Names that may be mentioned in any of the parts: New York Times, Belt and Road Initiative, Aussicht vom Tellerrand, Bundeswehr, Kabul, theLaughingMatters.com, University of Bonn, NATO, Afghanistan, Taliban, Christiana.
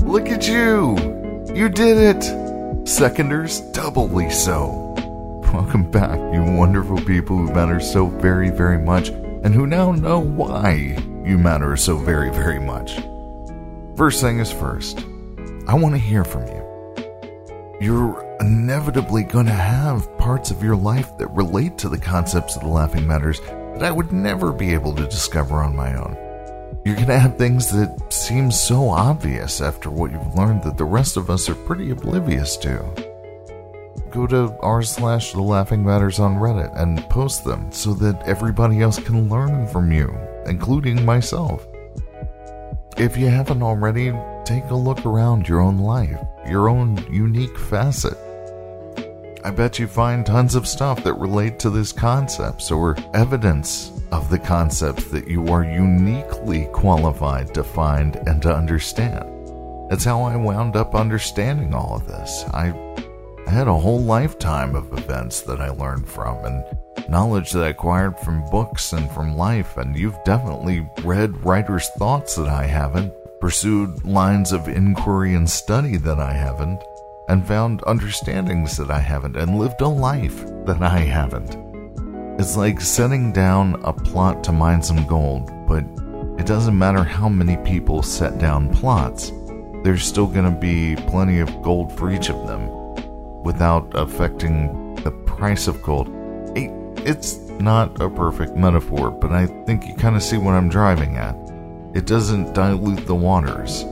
Look at you! You did it! Seconders, doubly so. Welcome back, you wonderful people who matter so very, very much, and who now know why you matter so very, very much. First thing is first, I want to hear from you. You're inevitably going to have parts of your life that relate to the concepts of the Laughing Matters that I would never be able to discover on my own. You're going to have things that seem so obvious after what you've learned that the rest of us are pretty oblivious to. Go to r/thelaughingmatters on Reddit and post them so that everybody else can learn from you, including myself. If you haven't already, take a look around your own life, your own unique facet. I bet you find tons of stuff that relate to these concepts or evidence of the concepts that you are uniquely qualified to find and to understand. That's how I wound up understanding all of this. I had a whole lifetime of events that I learned from and knowledge that I acquired from books and from life, and you've definitely read writers' thoughts that I haven't, pursued lines of inquiry and study that I haven't, and found understandings that I haven't, and lived a life that I haven't. It's like setting down a plot to mine some gold, but it doesn't matter how many people set down plots. There's still going to be plenty of gold for each of them without affecting the price of gold. It's not a perfect metaphor, but I think you kind of see what I'm driving at. It doesn't dilute the waters.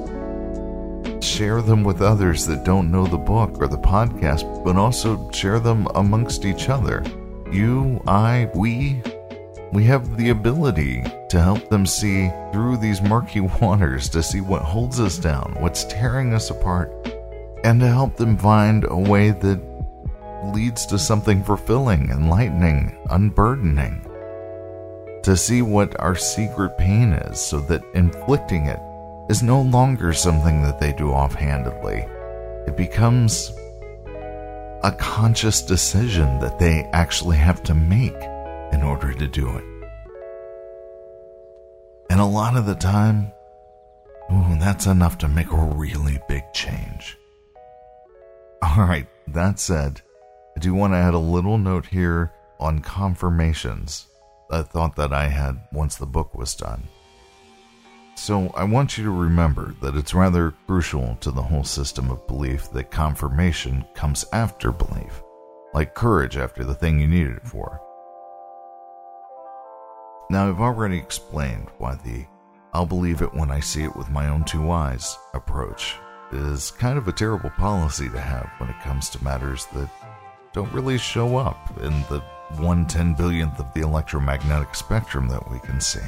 Share them with others that don't know the book or the podcast, but also share them amongst each other. You, I, we have the ability to help them see through these murky waters, to see what holds us down, what's tearing us apart, and to help them find a way that leads to something fulfilling, enlightening, unburdening. To see what our secret pain is, so that inflicting it is no longer something that they do offhandedly. It becomes a conscious decision that they actually have to make in order to do it. And a lot of the time, that's enough to make a really big change. Alright, that said, I do want to add a little note here on confirmations, a thought that I had once the book was done. So I want you to remember that it's rather crucial to the whole system of belief that confirmation comes after belief, like courage after the thing you needed it for. Now, I've already explained why the "I'll believe it when I see it with my own two eyes" approach is kind of a terrible policy to have when it comes to matters that don't really show up in the 1/10 billionth of the electromagnetic spectrum that we can see.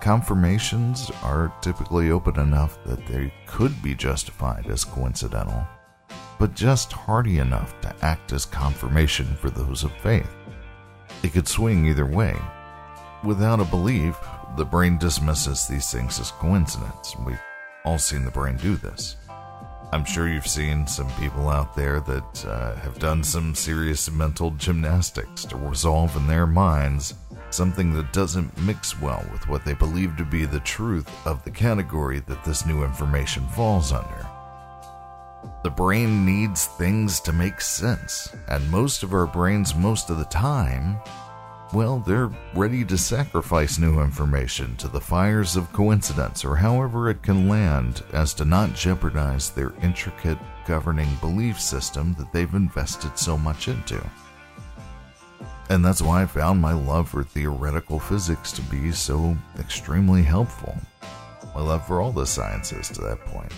Confirmations are typically open enough that they could be justified as coincidental, but just hardy enough to act as confirmation for those of faith. It could swing either way. Without a belief, the brain dismisses these things as coincidence. We've all seen the brain do this. I'm sure you've seen some people out there that have done some serious mental gymnastics to resolve in their minds something that doesn't mix well with what they believe to be the truth of the category that this new information falls under. The brain needs things to make sense, and most of our brains most of the time, well, they're ready to sacrifice new information to the fires of coincidence or however it can land as to not jeopardize their intricate governing belief system that they've invested so much into. And that's why I found my love for theoretical physics to be so extremely helpful. My love for all the sciences to that point.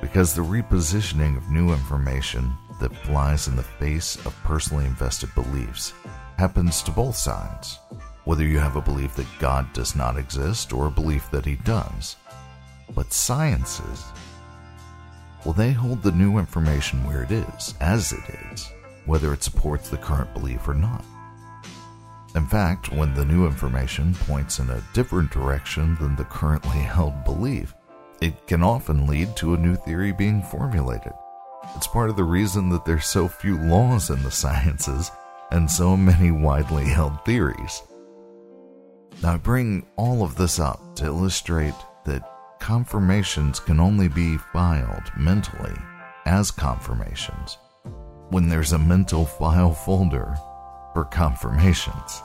Because the repositioning of new information that flies in the face of personally invested beliefs happens to both sides. Whether you have a belief that God does not exist or a belief that he does. But sciences, well, they hold the new information where it is, as it is, whether it supports the current belief or not. In fact, when the new information points in a different direction than the currently held belief, it can often lead to a new theory being formulated, It's part of the reason that there's so few laws in the sciences and so many widely held theories. Now, I bring all of this up to illustrate that confirmations can only be filed mentally as confirmations when there's a mental file folder for confirmations.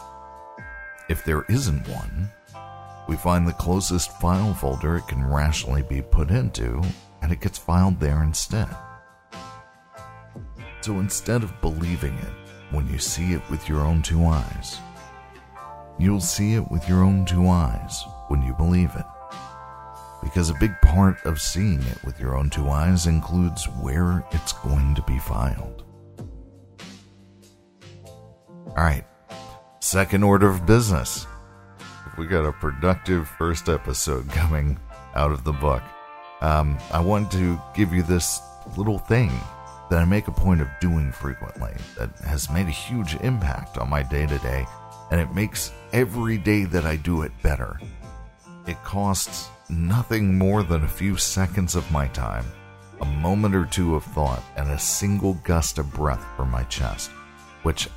If there isn't one, we find the closest file folder it can rationally be put into, and it gets filed there instead. So instead of believing it when you see it with your own two eyes, you'll see it with your own two eyes when you believe it. Because a big part of seeing it with your own two eyes includes where it's going to be filed. Alright, second order of business. We got a productive first episode coming out of the book. I want to give you this little thing that I make a point of doing frequently that has made a huge impact on my day-to-day, and it makes every day that I do it better. It costs nothing more than a few seconds of my time, a moment or two of thought, and a single gust of breath from my chest. Which,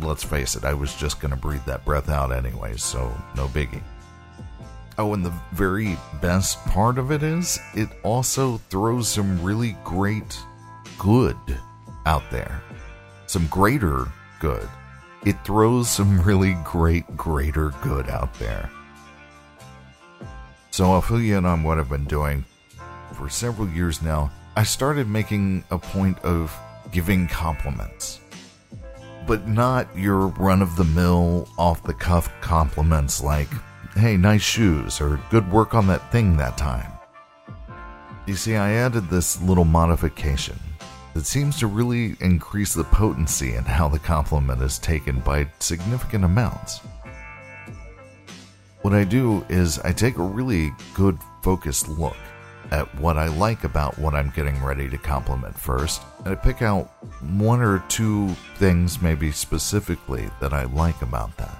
let's face it, I was just going to breathe that breath out anyway, so no biggie. Oh, and the very best part of it is, it also throws some really great good out there. Some greater good. It throws some really greater good out there. So I'll fill you in on what I've been doing for several years now. I started making a point of giving compliments. But not your run-of-the-mill, off-the-cuff compliments like, hey, nice shoes, or good work on that thing that time. You see, I added this little modification that seems to really increase the potency in how the compliment is taken by significant amounts. What I do is I take a really good focused look at what I like about what I'm getting ready to compliment first, and I pick out one or two things maybe specifically that I like about that,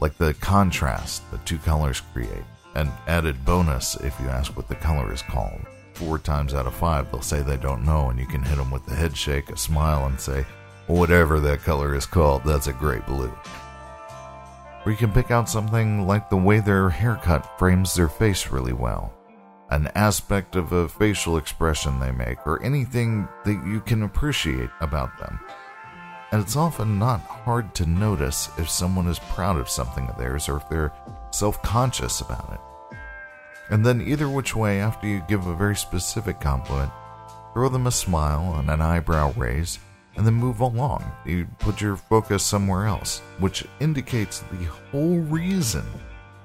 like the contrast the two colors create. An added bonus if you ask what the color is called. 4 times out of 5 they'll say they don't know, and you can hit them with the head shake, a smile, and say, whatever that color is called, that's a great blue. Or you can pick out something like the way their haircut frames their face really well, an aspect of a facial expression they make, or anything that you can appreciate about them. And it's often not hard to notice if someone is proud of something of theirs or if they're self-conscious about it. And then either which way, after you give a very specific compliment, throw them a smile and an eyebrow raise, and then move along. You put your focus somewhere else, which indicates the whole reason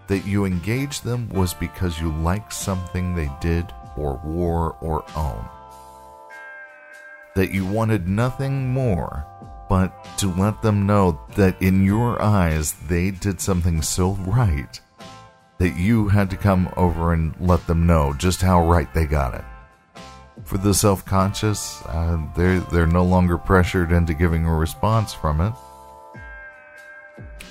that you engaged them was because you liked something they did or wore or owned. That you wanted nothing more but to let them know that in your eyes they did something so right that you had to come over and let them know just how right they got it. For the self-conscious, they're no longer pressured into giving a response from it.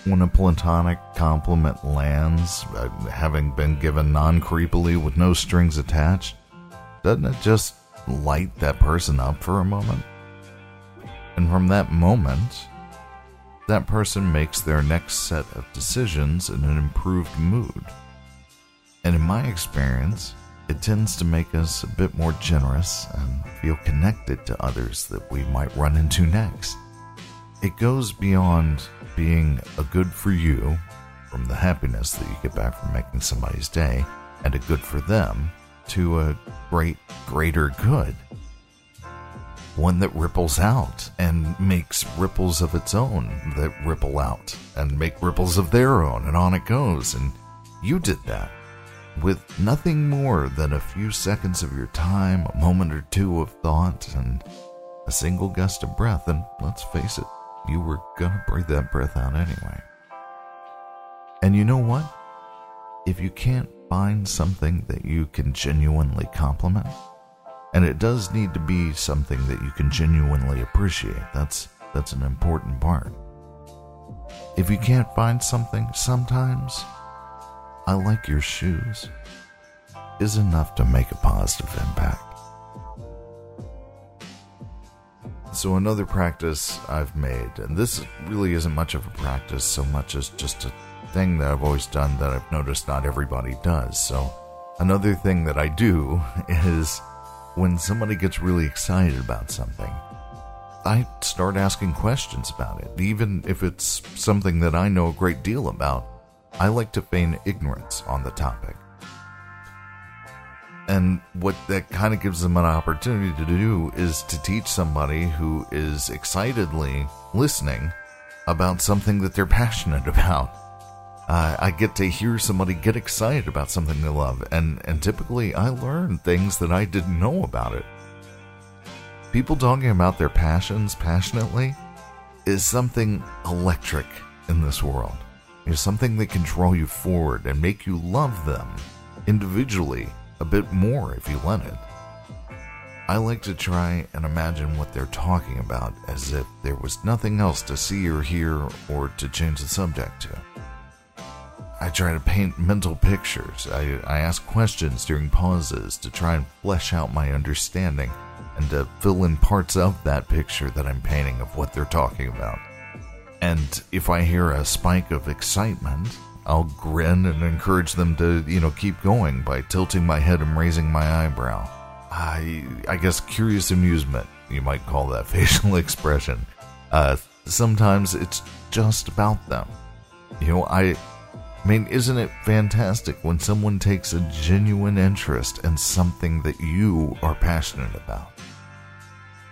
When a platonic compliment lands, having been given non-creepily with no strings attached, doesn't it just light that person up for a moment? And from that moment, that person makes their next set of decisions in an improved mood. And in my experience, it tends to make us a bit more generous and feel connected to others that we might run into next. It goes beyond being a good for you, from the happiness that you get back from making somebody's day, and a good for them, to a greater good. One that ripples out and makes ripples of its own that ripple out and make ripples of their own, and on it goes. And you did that with nothing more than a few seconds of your time, a moment or two of thought, and a single gust of breath. And let's face it, you were gonna breathe that breath out anyway. And you know what? If you can't find something that you can genuinely compliment, and it does need to be something that you can genuinely appreciate, that's an important part. If you can't find something, sometimes "I like your shoes" is enough to make a positive impact. So another practice I've made, and this really isn't much of a practice so much as just a thing that I've always done that I've noticed not everybody does. So another thing that I do is when somebody gets really excited about something, I start asking questions about it. Even if it's something that I know a great deal about, I like to feign ignorance on the topic. And what that kind of gives them an opportunity to do is to teach somebody who is excitedly listening about something that they're passionate about. I get to hear somebody get excited about something they love, and typically I learn things that I didn't know about it. People talking about their passions passionately is something electric in this world. It's something that can draw you forward and make you love them individually a bit more if you let it. I like to try and imagine what they're talking about as if there was nothing else to see or hear or to change the subject to. I try to paint mental pictures. I ask questions during pauses to try and flesh out my understanding and to fill in parts of that picture that I'm painting of what they're talking about. And if I hear a spike of excitement, I'll grin and encourage them to, keep going by tilting my head and raising my eyebrow. I guess curious amusement, you might call that facial expression. Sometimes it's just about them. I mean, isn't it fantastic when someone takes a genuine interest in something that you are passionate about?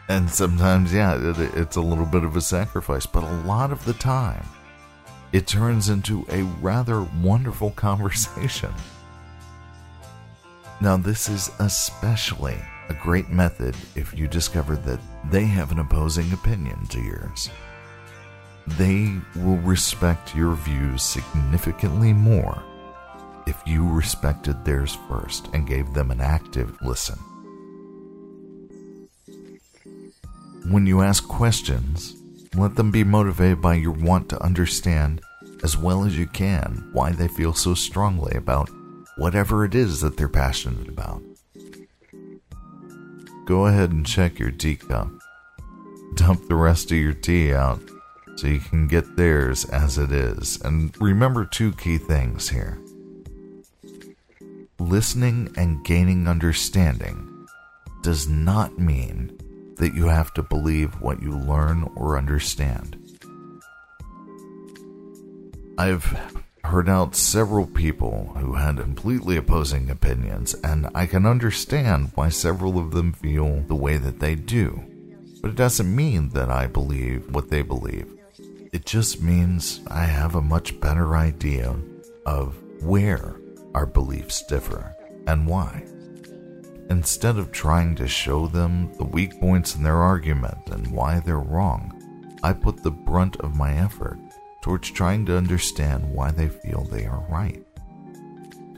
And sometimes, it's a little bit of a sacrifice, but a lot of the time, it turns into a rather wonderful conversation. Now, this is especially a great method if you discover that they have an opposing opinion to yours. They will respect your views significantly more if you respected theirs first and gave them an active listen. When you ask questions, let them be motivated by your want to understand as well as you can why they feel so strongly about whatever it is that they're passionate about. Go ahead and check your teacup. Dump the rest of your tea out so you can get theirs as it is. And remember two key things here. Listening and gaining understanding does not mean that you have to believe what you learn or understand. I've heard out several people who had completely opposing opinions, and I can understand why several of them feel the way that they do. But it doesn't mean that I believe what they believe. It just means I have a much better idea of where our beliefs differ and why. Instead of trying to show them the weak points in their argument and why they're wrong, I put the brunt of my effort towards trying to understand why they feel they are right.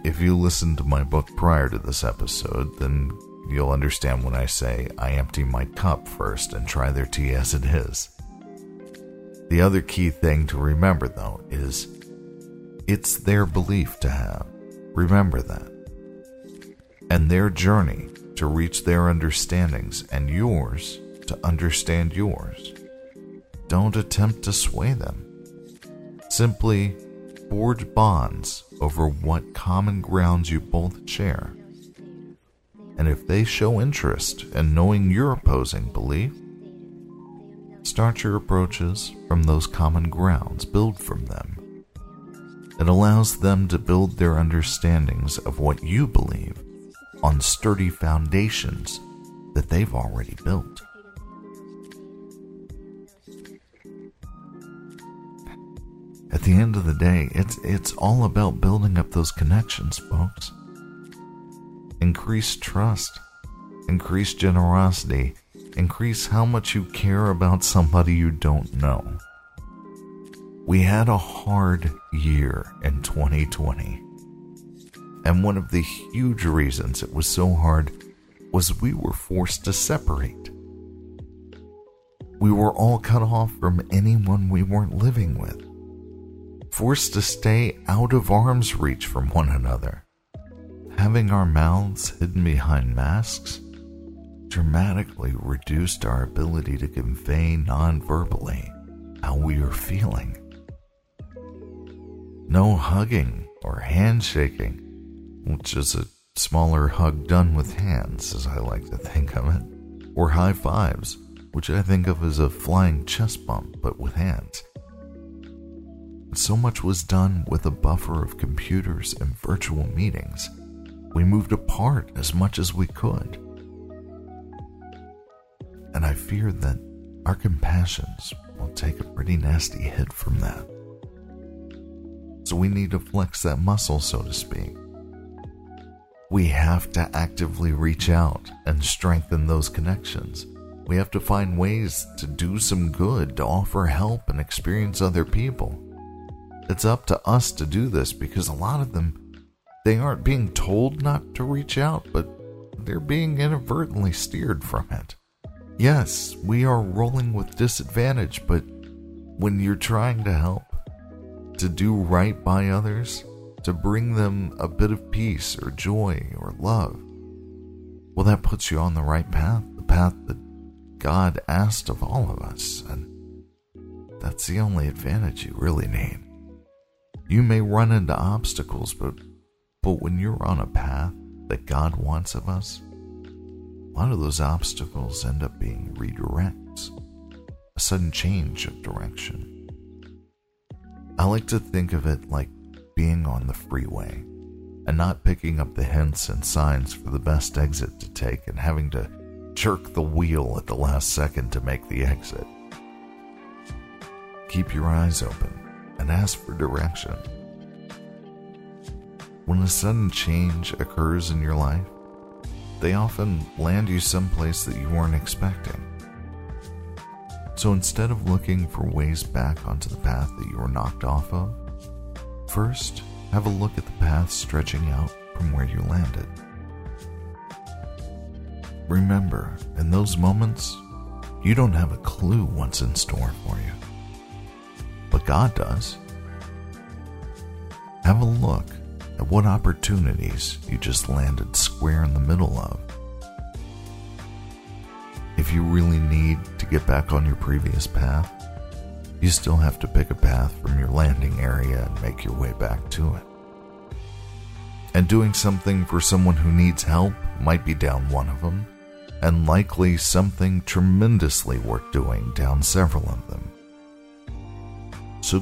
If you listened to my book prior to this episode, then you'll understand when I say I empty my cup first and try their tea as it is. The other key thing to remember, though, is it's their belief to have. Remember that. And their journey to reach their understandings and yours to understand yours. Don't attempt to sway them. Simply forge bonds over what common grounds you both share. And if they show interest in knowing your opposing belief, start your approaches from those common grounds. Build from them. It allows them to build their understandings of what you believe on sturdy foundations that they've already built. At the end of the day, it's all about building up those connections, folks. Increase trust, increase generosity, increase how much you care about somebody you don't know. We had a hard year in 2020. And one of the huge reasons it was so hard was we were forced to separate. We were all cut off from anyone we weren't living with. Forced to stay out of arm's reach from one another. Having our mouths hidden behind masks. dramatically reduced our ability to convey non-verbally how we are feeling. No hugging or handshaking, which is a smaller hug done with hands, as I like to think of it, or high fives, which I think of as a flying chest bump, but with hands. So much was done with a buffer of computers and virtual meetings. We moved apart as much as we could. And I fear that our compassions will take a pretty nasty hit from that. So we need to flex that muscle, so to speak. We have to actively reach out and strengthen those connections. We have to find ways to do some good, to offer help and experience other people. It's up to us to do this because a lot of them, they aren't being told not to reach out, but they're being inadvertently steered from it. Yes, we are rolling with disadvantage, but when you're trying to help, to do right by others, to bring them a bit of peace or joy or love, well, that puts you on the right path, the path that God asked of all of us, and that's the only advantage you really need. You may run into obstacles, but when you're on a path that God wants of us, a lot of those obstacles end up being redirects, a sudden change of direction. I like to think of it like being on the freeway and not picking up the hints and signs for the best exit to take and having to jerk the wheel at the last second to make the exit. Keep your eyes open and ask for direction. When a sudden change occurs in your life, they often land you someplace that you weren't expecting. So instead of looking for ways back onto the path that you were knocked off of, first, have a look at the path stretching out from where you landed. Remember, in those moments, you don't have a clue what's in store for you. But God does. Have a look at what opportunities you just landed square in the middle of. If you really need to get back on your previous path, you still have to pick a path from your landing area and make your way back to it. And doing something for someone who needs help might be down one of them, and likely something tremendously worth doing down several of them. So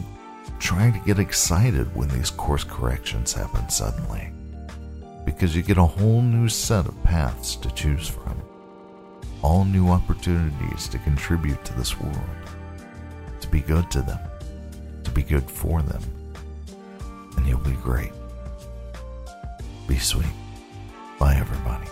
try to get excited when these course corrections happen suddenly, because you get a whole new set of paths to choose from, all new opportunities to contribute to this world, to be good to them, to be good for them, and you'll be great. Be sweet. Bye, everybody.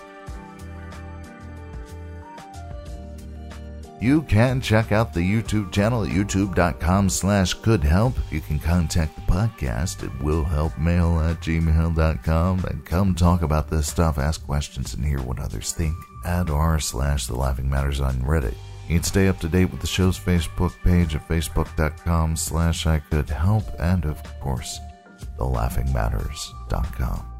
You can check out the YouTube channel at youtube.com/couldhelp. You can contact the podcast at willhelpmail@gmail.com and come talk about this stuff, ask questions, and hear what others think at r/TheLaughingMatters on Reddit. You can stay up to date with the show's Facebook page at facebook.com/ICouldHelp and, of course, theLaughingMatters.com.